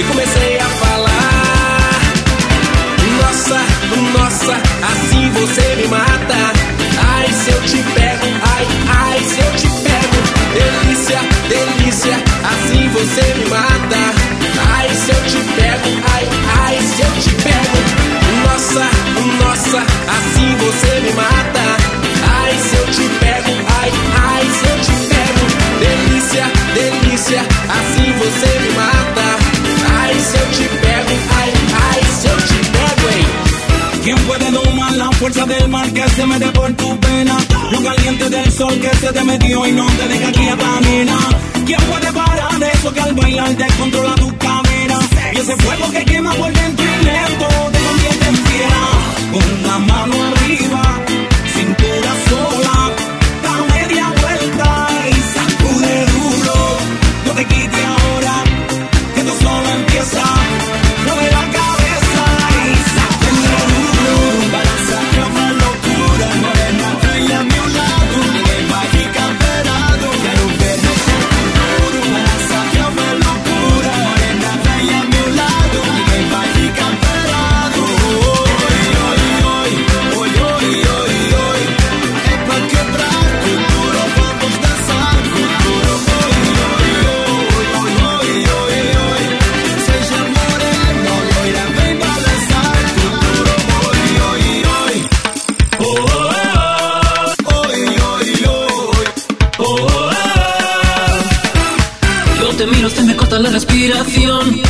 e comecei a falar: Nossa, assim você me mata. Ai, se eu te pego, ai, se eu te pego. Delícia, assim você me mata. Ai, se eu te pego, ai, se eu te pego. Nossa, assim você me mata. Ai, se eu te pego, ai, se eu te pego. Delícia, assim você me mata. Ai, se eu te pego, ai, se eu te pego, hein? ¿Quién puede domar la fuerza del mar que se mete por tu pena? Lo caliente del sol que se te metió y no te deja quieta, nena. ¿Quién puede parar eso que al bailar descontrola tu cadera? Y ese fuego que quema por dentro y lento te convierte en fiera. Con la mano arriba, cintura sola, da media vuelta y sacude duro. No te quites ahora, que esto solo empieza. Mueve la cabeza y sacude duro. Balanza que es una locura, morena, trae a mi lado, de mágica verado, ya no vemos el futuro. Balanza que es una locura, morena, trae a mi lado, de mágica verado. Hoy, es para quebrar futuro, vamos a danzar futuro. Hoy, seja moreno, loira, ven balanzar futuro. Hoy. Yo te miro, se me corta la respiración.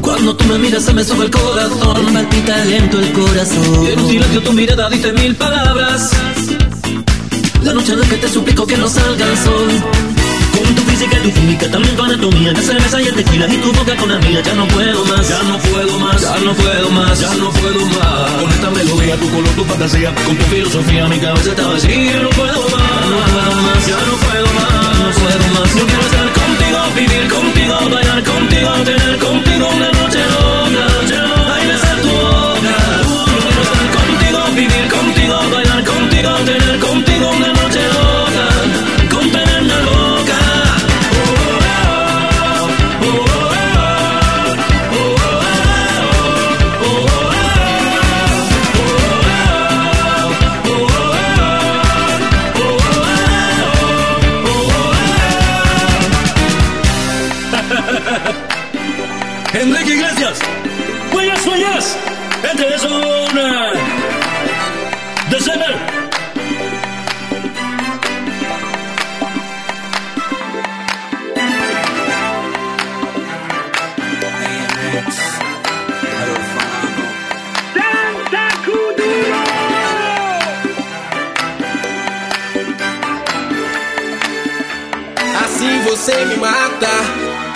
Cuando tú me miras se me sube el corazón, palpita lento el corazón. En un silencio tu mirada dice mil palabras. La noche en la que te suplico que no salga el sol. Con tu física y tu química, también tu anatomía, la cerveza y el tequila y tu boca con la mía. Ya no puedo más, ya no puedo más. Con esta melodía, tu color, tu fantasía, con tu filosofía, mi cabeza está vacía. Ya no puedo más, ya no puedo más. Yo quiero estar contigo, vivir contigo, bailar contigo, tener contigo una noche loca. Ay, besar tu boca. Yo quiero estar contigo, vivir contigo, bailar contigo, tener contigo una noche loca. Con tenerme loca. Enrique Iglesias, Huellas, este es una The Sinner. ¡Santa Cuduro! Así você me mata.